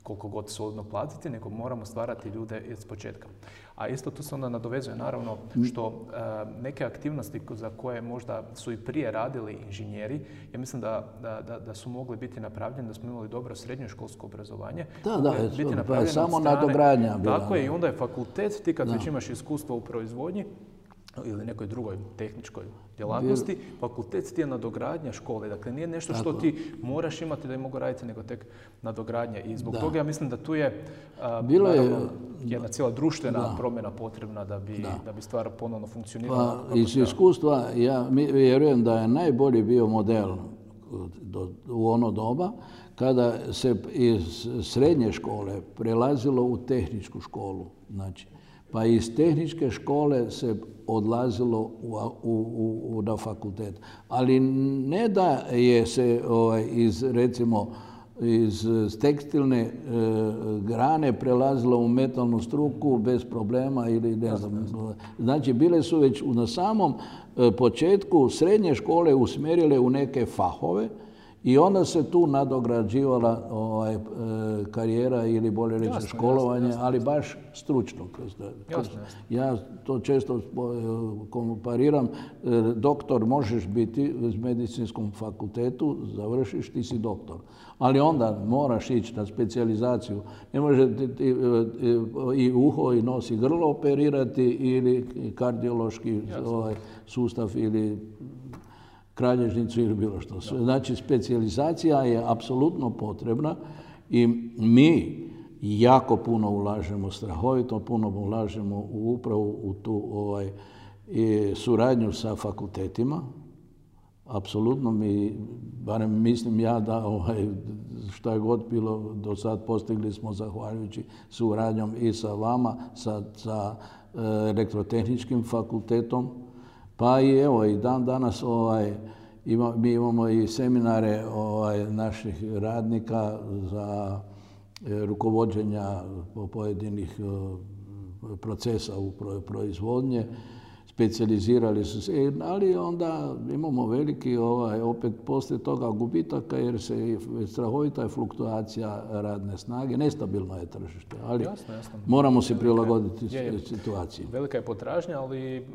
koliko god solidno platiti, nego moramo stvarati ljude iz početka. A isto tu se onda nadovezuje naravno što neke aktivnosti za koje možda su i prije radili inženjeri, ja mislim da su mogli biti napravljeni, da smo imali dobro srednjoškolsko obrazovanje. Da, je samo nadogradnja bila. Tako je, i onda je fakultet, ti kad već imaš iskustvo u proizvodnji ili nekoj drugoj tehničkoj djelatnosti, fakultet ti je nadogradnja škole. Dakle, nije nešto što ti moraš imati da je mogu raditi, nego tek nadogradnja. I zbog toga ja mislim da tu je jedna cijela društvena promjena potrebna da bi stvar ponovno funkcionirala. Iz iskustva ja vjerujem da je najbolji bio model u ono doba kada se iz srednje škole prelazilo u tehničku školu. Znači, pa iz tehničke škole se odlazilo na fakultet. Ali ne da je se iz tekstilne grane prelazilo u metalnu struku bez problema ili ne znam. Znači, bile su već na samom početku srednje škole usmjerile u neke fahove i onda se tu nadograđivala karijera ili bolje reći školovanje, ali baš stručno. Ja to često kompariram. Doktor možeš biti s medicinskom fakultetu, završiš, ti si doktor. Ali onda moraš ići na specijalizaciju. Ne može i uho i nos i grlo operirati ili kardiološki sustav ili kralježnicu ili bilo što. Znači, specijalizacija je apsolutno potrebna i mi jako puno ulažemo, strahovito puno ulažemo upravo u tu suradnju sa fakultetima. Apsolutno mi, barem mislim ja da što je god bilo do sad postigli smo zahvaljujući suradnjom i sa vama, sa Elektrotehničkim fakultetom. Pa i evo, i dan danas mi imamo i seminare naših radnika za rukovođenja pojedinih procesa u proizvodnje. Specijalizirali su se, ali onda imamo veliki opet poslije toga gubitaka jer se strahovita je fluktuacija radne snage, nestabilno je tržište, ali moramo se prilagoditi situaciji. Velika je potražnja, ali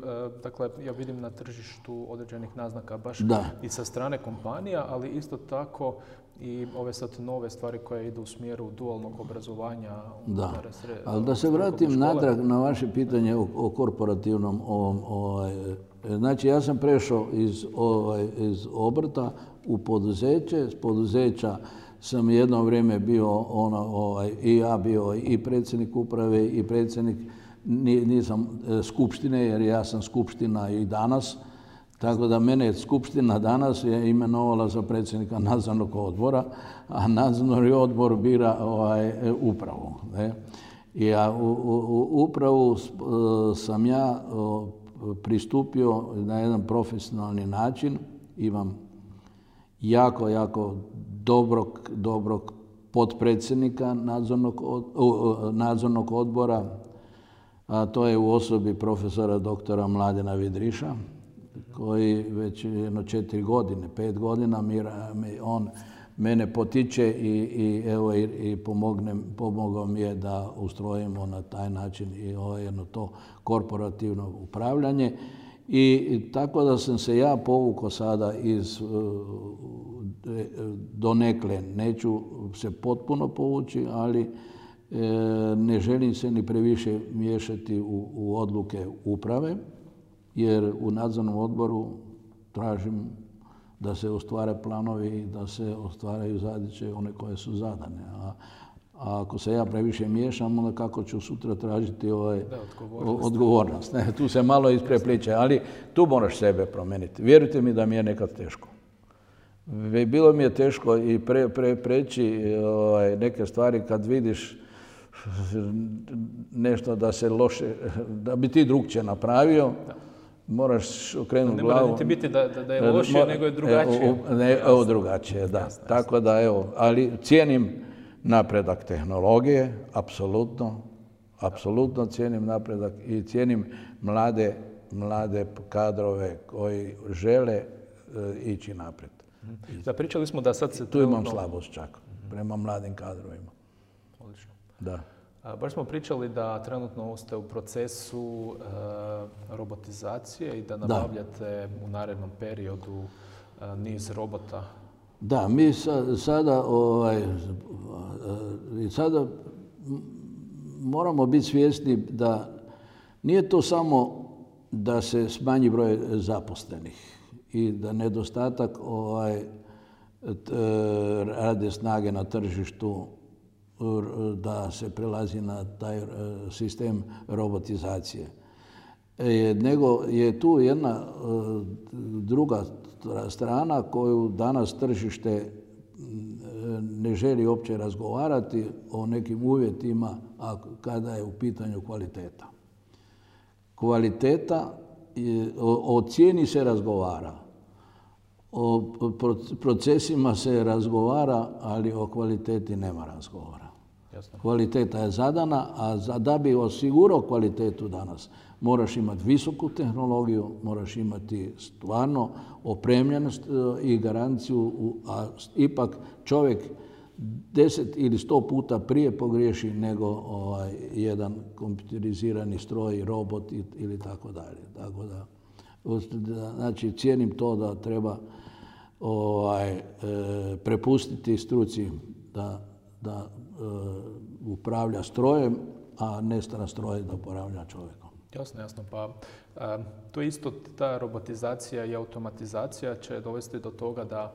dakle ja vidim na tržištu određenih naznaka baš i sa strane kompanija, ali isto tako i ove sad nove stvari koje idu u smjeru dualnog obrazovanja. Da, ali da se vratim natrag na vaše pitanje o korporativnom. Znači, ja sam prešao iz obrta u poduzeće. S poduzeća sam jedno vrijeme bio i predsjednik uprave i predsjednik skupštine, jer ja sam skupština i danas. Tako da mene skupština danas je imenovala za predsjednika nadzornog odbora, a nadzorni odbor bira upravu. Ja upravo sam ja pristupio na jedan profesionalni način. Imam jako, jako dobrog potpredsjednika nadzornog odbora, a to je u osobi profesora doktora Mladina Vidriša, koji već 4 godine, 5 godina on mene potiče i pomogao mi je da ustrojimo na taj način i jedno to korporativno upravljanje. I tako da sam se ja povukao sada iz donekle. Neću se potpuno povući, ali ne želim se ni previše miješati u odluke uprave, jer u nadzornom odboru tražim da se ostvare planovi i da se ostvaraju zadaće one koje su zadane. A ako se ja previše miješam, onda kako ću sutra tražiti odgovornost. Tu se malo isprepliče, ali tu moraš sebe promijeniti. Vjerujte mi da mi je nekad teško. Bilo mi je teško i preći neke stvari kad vidiš nešto da se loše, da bi ti drugčije napravio. Moraš okrenuti glavu. Ne mora niti biti da je loše, nego je drugačije. Evo drugačije, da. Tako da evo, ali cijenim napredak tehnologije, apsolutno. Apsolutno cijenim napredak i cijenim mlade kadrove koji žele ići naprijed. Pričali smo da sad se... Tu imam slabost čak, prema mladim kadrovima. Odlično. Da. Baš smo pričali da trenutno ste u procesu robotizacije i da nabavljate u narednom periodu niz robota. Da, mi sada moramo biti svjesni da nije to samo da se smanji broj zaposlenih i da nedostatak radne snage na tržištu, da se prelazi na taj sistem robotizacije. Nego je tu jedna druga strana koju danas tržište ne želi uopće razgovarati o nekim uvjetima kada je u pitanju kvaliteta. Kvaliteta, o cijeni se razgovara. O procesima se razgovara, ali o kvaliteti nema razgovora. Kvaliteta je zadana, a da bi osigurao kvalitetu danas, moraš imati visoku tehnologiju, moraš imati stvarno opremljenost i garanciju, a ipak čovjek 10 ili 100 puta prije pogriješi nego jedan kompjuterizirani stroj, robot ili tako dalje. Tako da, znači, cijenim to da treba prepustiti struci da upravlja strojem, a ne stroj da upravlja čovjekom. Jasno, jasno. Pa to isto, ta robotizacija i automatizacija će dovesti do toga da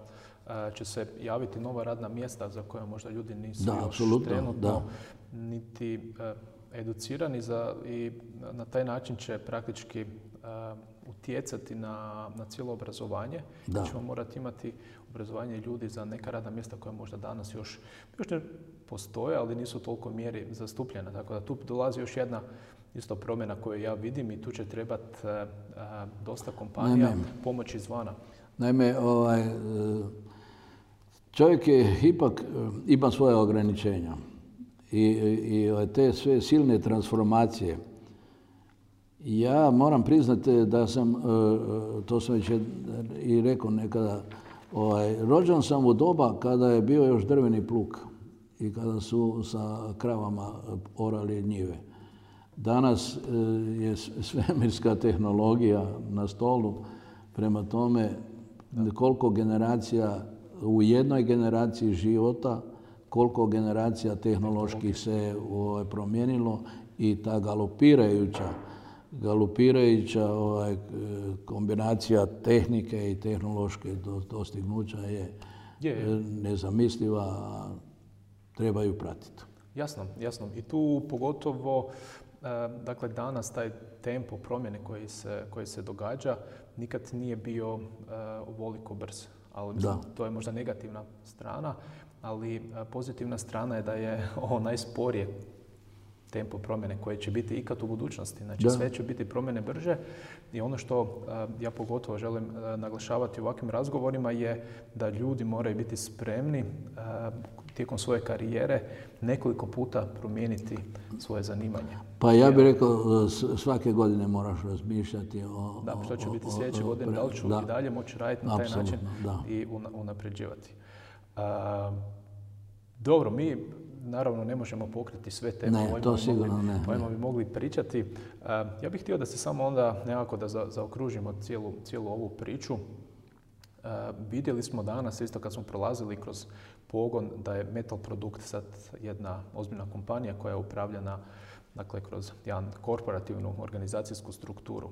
će se javiti nova radna mjesta za koje možda ljudi nisu još trenutno niti educirani i na taj način će praktički utjecati na cijelo obrazovanje. Ćemo morati imati obrazovanje ljudi za neka radna mjesta koja možda danas još ne postoje, ali nisu u toliko mjeri zastupljena. Tako da tu dolazi još jedna isto promjena koju ja vidim i tu će trebati dosta kompanija pomoći izvana. Naime, čovjek ipak ima svoje ograničenja i te sve silne transformacije. Ja moram priznati da sam, to sam već i rekao nekada, rođen sam u doba kada je bio još drveni plug i kada su sa kravama orali njive. Danas je svemirska tehnologija na stolu, prema tome koliko generacija u jednoj generaciji života, koliko generacija tehnoloških se promijenilo i ta galopirajuća kombinacija tehnike i tehnološke dostignuća je nezamisliva, treba ju pratiti. Jasno, jasno. I tu pogotovo, dakle, danas taj tempo promjene koji se događa nikad nije bio ovoliko brz. Ali to je možda negativna strana, ali pozitivna strana je da je ovo najsporije tempo promjene koje će biti ikad u budućnosti. Znači, sve će biti promjene brže i ono što ja pogotovo želim naglašavati u ovakvim razgovorima je da ljudi moraju biti spremni tijekom svoje karijere nekoliko puta promijeniti svoje zanimanje. Pa ja bih rekao, svake godine moraš razmišljati o... Da, što će biti sljedeće godine, da li ću i dalje moći raditi na taj način i unapređivati. Dobro, mi naravno ne možemo pokriti sve teme, ne, to sigurno ne, pojma bi mogli pričati. Ja bih htio da se samo onda nekako da zaokružimo cijelu ovu priču. Vidjeli smo danas, isto kad smo prolazili kroz pogon, da je Metal Product sad jedna ozbiljna kompanija koja je upravljena, dakle, kroz jedan korporativnu organizacijsku strukturu.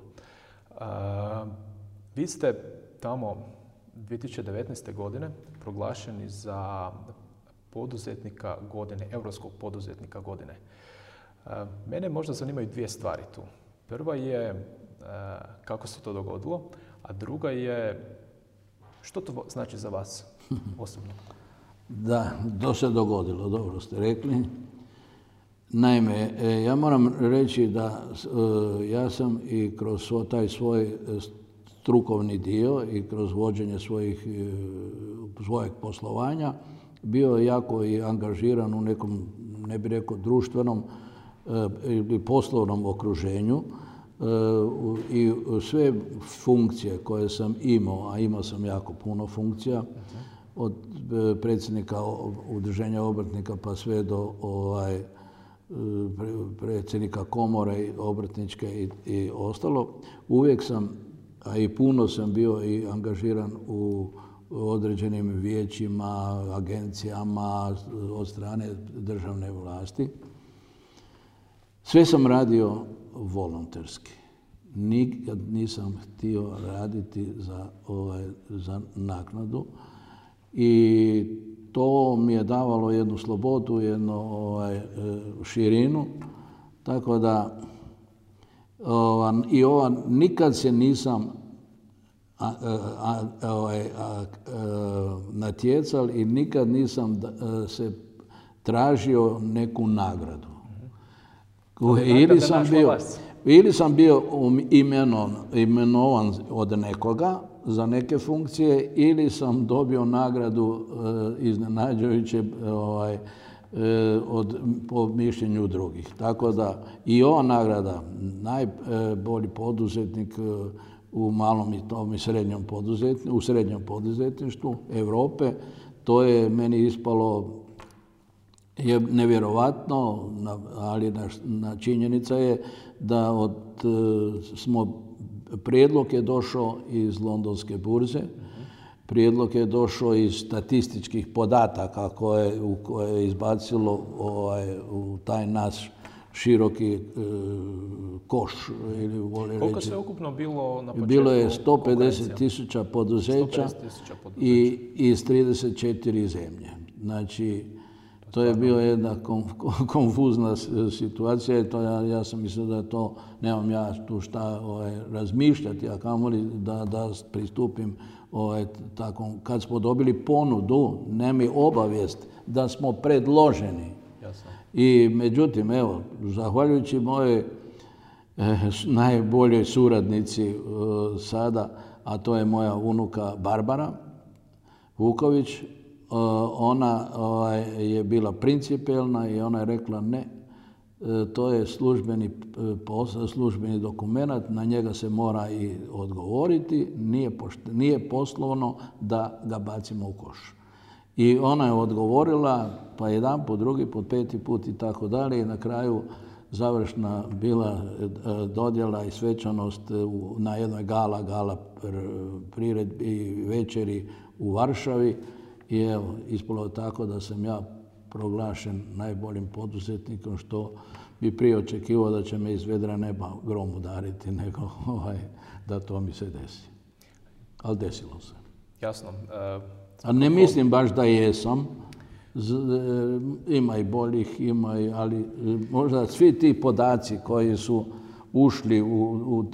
Vi ste tamo 2019. godine proglašeni za poduzetnika godine, europskog poduzetnika godine. Mene možda zanimaju dvije stvari tu. Prva je kako se to dogodilo, a druga je što to znači za vas osobno? Da, to se dogodilo, dobro ste rekli. Naime, ja moram reći da ja sam i kroz taj svoj strukovni dio i kroz vođenje svojeg poslovanja bio jako i angažiran u nekom, ne bih rekao, društvenom ili poslovnom okruženju i sve funkcije koje sam imao, a imao sam jako puno funkcija, od predsjednika udruženja obrtnika pa sve do predsjednika komore, obrtničke i ostalo, uvijek sam, a i puno sam bio i angažiran u određenim vijećima, agencijama od strane državne vlasti. Sve sam radio volonterski. Nikad nisam htio raditi za naknadu i to mi je davalo jednu slobodu, jednu širinu, tako da i nikad se nisam natjecal i nikad nisam se tražio neku nagradu. Ili sam bio imenovan od nekoga za neke funkcije ili sam dobio nagradu iznenađujuće po mišljenju drugih. Tako da i ova nagrada, najbolji poduzetnik u malom i srednjom poduzetništvu Europe, to je meni ispalo nevjerovatno, ali činjenica je da prijedlog je došao iz londonske burze, prijedlog je došao iz statističkih podataka koje je izbacilo u taj naš široki koš. Koliko se ukupno bilo na početku? Bilo je 150.000 poduzeća i iz 34 zemlje. Znači, to je bio jedna konfuzna situacija i ja sam mislio da to, nemam ja tu šta razmišljati, a kamoli da pristupim tako. Kad smo dobili ponudu, nema obavijest da smo predloženi. I međutim, evo, zahvaljujući moje najbolje suradnici sada, a to je moja unuka Barbara Vuković, ona je bila principijelna i ona je rekla ne, to je službeni dokument, na njega se mora i odgovoriti, nije poslovno da ga bacimo u koš. I ona je odgovorila, pa jedan po drugi, po peti put i tako dalje. I na kraju završna bila dodjela i svečanost na jednoj gala priredbi večeri u Varšavi. I evo, ispalo je tako da sam ja proglašen najboljim poduzetnikom, što bi prije očekivao da će me iz vedra neba grom udariti, nego da to mi se desi. Ali desilo se. Jasno. A ne mislim baš da jesam, ima i boljih, ali možda svi ti podaci koji su ušli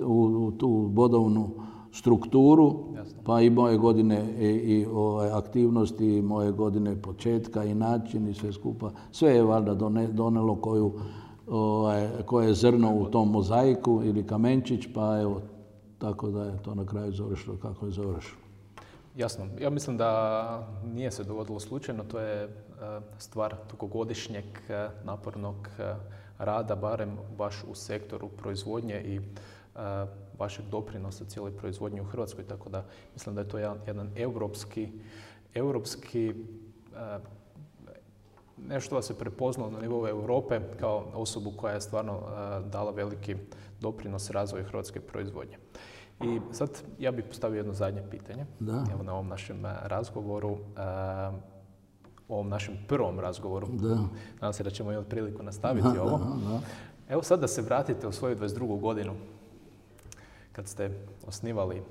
u tu bodovnu strukturu, pa i moje godine i aktivnosti, i moje godine početka, i način, i sve skupa, sve je valjda donelo koje zrno u tom mozaiku ili kamenčić, pa evo, tako da je to na kraju završilo kako je završilo. Jasno. Ja mislim da nije se dogodilo slučajno. To je stvar dugogodišnjeg napornog rada, barem baš u sektoru proizvodnje i vašeg doprinosa cijeloj proizvodnji u Hrvatskoj. Tako da mislim da je to jedan europski nešto vas je prepoznalo na nivou Europe kao osobu koja je stvarno dala veliki doprinos razvoju hrvatske proizvodnje. I sad ja bih postavio jedno zadnje pitanje. Da. Evo, na ovom našem razgovoru, o ovom našem prvom razgovoru. Da. Nadam se da ćemo imati priliku nastaviti ovo. Da. Evo sad da se vratite u svoju 22. godinu kad ste osnivali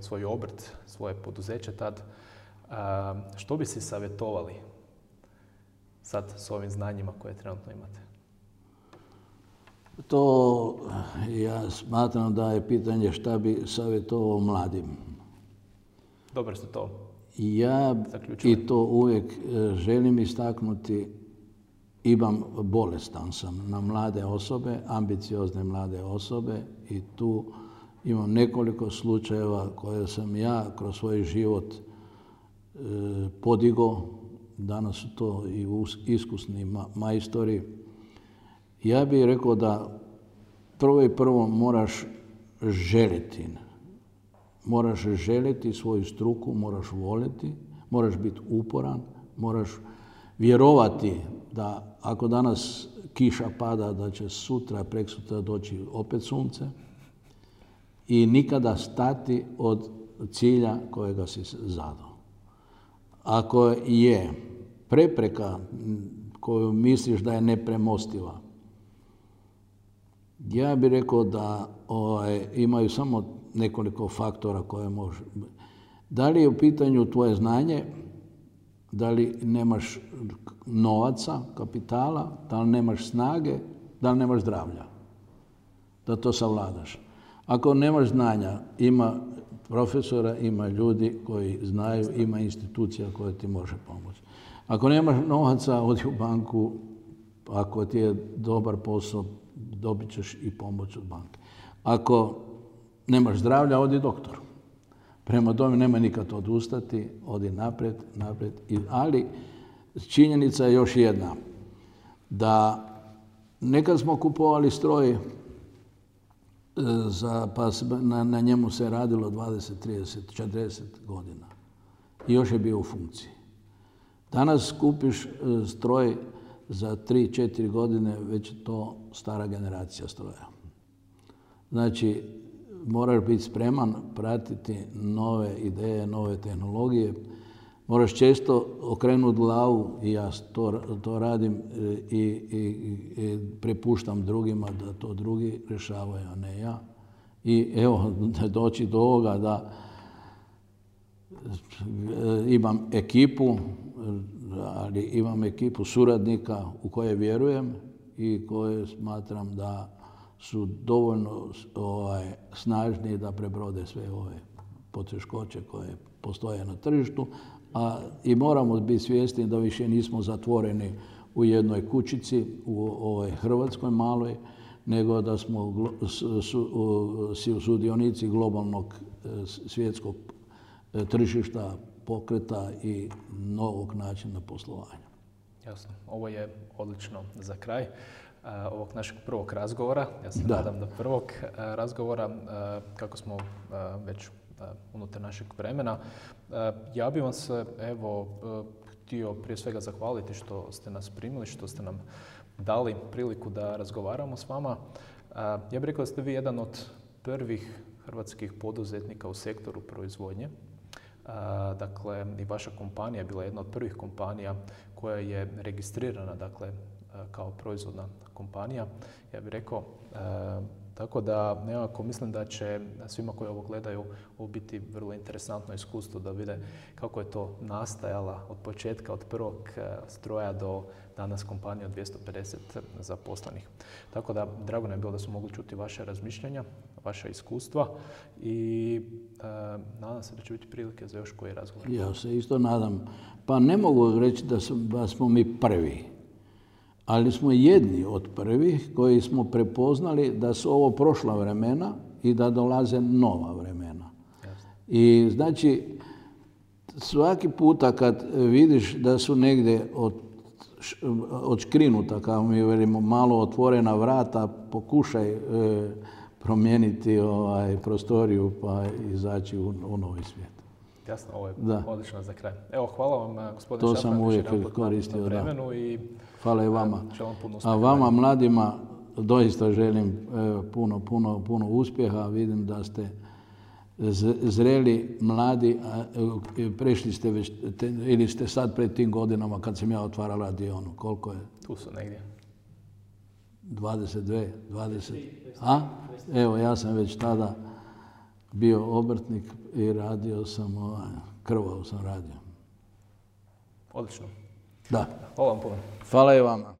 svoj obrt, svoje poduzeće tad. Što bi si savjetovali sad s ovim znanjima koje trenutno imate? To ja smatram da je pitanje šta bi savjetovao mladim. Dobro ste to zaključili. I to uvijek želim istaknuti. Imam, bolestan sam na mlade osobe, ambiciozne mlade osobe, i tu imam nekoliko slučajeva koje sam ja kroz svoj život podigao. Danas su to i iskusni majstori. Ja bih rekao da prvo moraš želiti. Moraš želiti svoju struku, moraš voljeti, moraš biti uporan, moraš vjerovati da ako danas kiša pada, da će sutra, preksutra doći opet sunce, i nikada stati od cilja kojega si zadao. Ako je prepreka koju misliš da je nepremostiva, ja bih rekao da imaju samo nekoliko faktora koje može. Da li je u pitanju tvoje znanje, da li nemaš novaca, kapitala, da li nemaš snage, da li nemaš zdravlja, da to savladaš. Ako nemaš znanja, ima profesora, ima ljudi koji znaju, ima institucija koja ti može pomoći. Ako nemaš novaca, odi u banku, ako ti je dobar posao, dobit ćeš i pomoć od banke. Ako nemaš zdravlja, odi doktoru. Prema tome, nema nikad odustati, odi naprijed. Ali činjenica je još jedna, da nekad smo kupovali stroj, pa na njemu se radilo 20, 30, 40 godina i još je bio u funkciji. Danas kupiš stroj za 3, 4 godine, već je to stara generacija stroja. Znači, moraš biti spreman pratiti nove ideje, nove tehnologije. Moraš često okrenuti glavu, i ja to radim i prepuštam drugima da to drugi rješavaju, a ne ja. I evo, doći do ovoga da imam ekipu, ali imam ekipu suradnika u koje vjerujem i koje smatram da su dovoljno snažni da prebrode sve ove poteškoće koje postoje na tržištu. I moramo biti svjesni da više nismo zatvoreni u jednoj kućici, u ovoj Hrvatskoj maloj, nego da smo sudionici globalnog svjetskog tržišta, pokreta i novog načina poslovanja. Jasno. Ovo je odlično za kraj ovog našeg prvog razgovora. Ja se nadam da prvog razgovora, kako smo već unutar našeg vremena. Ja bih vam se evo htio prije svega zahvaliti što ste nas primili, što ste nam dali priliku da razgovaramo s vama. Ja bih rekao da ste vi jedan od prvih hrvatskih poduzetnika u sektoru proizvodnje. Dakle, i vaša kompanija je bila jedna od prvih kompanija koja je registrirana, dakle, kao proizvodna kompanija, ja bih rekao. Tako da nekako mislim da će svima koji ovo gledaju biti vrlo interesantno iskustvo da vide kako je to nastajala od početka, od prvog stroja do danas kompanije od 250 zaposlenih. Tako da drago nam je bilo da smo mogli čuti vaše razmišljanja, vaša iskustva, i nadam se da će biti prilike za još koji razgovor. Ja se isto nadam. Pa ne mogu reći da smo mi prvi. Ali smo jedni od prvih koji smo prepoznali da su ovo prošla vremena i da dolaze nova vremena. I znači, svaki puta kad vidiš da su negdje odškrinuta, kao mi velimo, malo otvorena vrata, pokušaj promijeniti prostoriju pa izaći u novi svijet. Jasno, ovo je odlično za kraj. Evo, hvala vam, gospodine Šafran. To sam uvijek koristio, da. Hvala i vama. A vama, mladima, doista želim puno uspjeha. Vidim da ste zreli, mladi, prešli ste već, ili ste sad pred tim godinama kad sam ja otvarala radionu. Koliko je? Tu su negdje. 22, 20. A? Evo, ja sam već tada bio obrtnik i radio sam, krvavo sam radio. Odlično. Da. Hvala vam puno. Hvala i vama.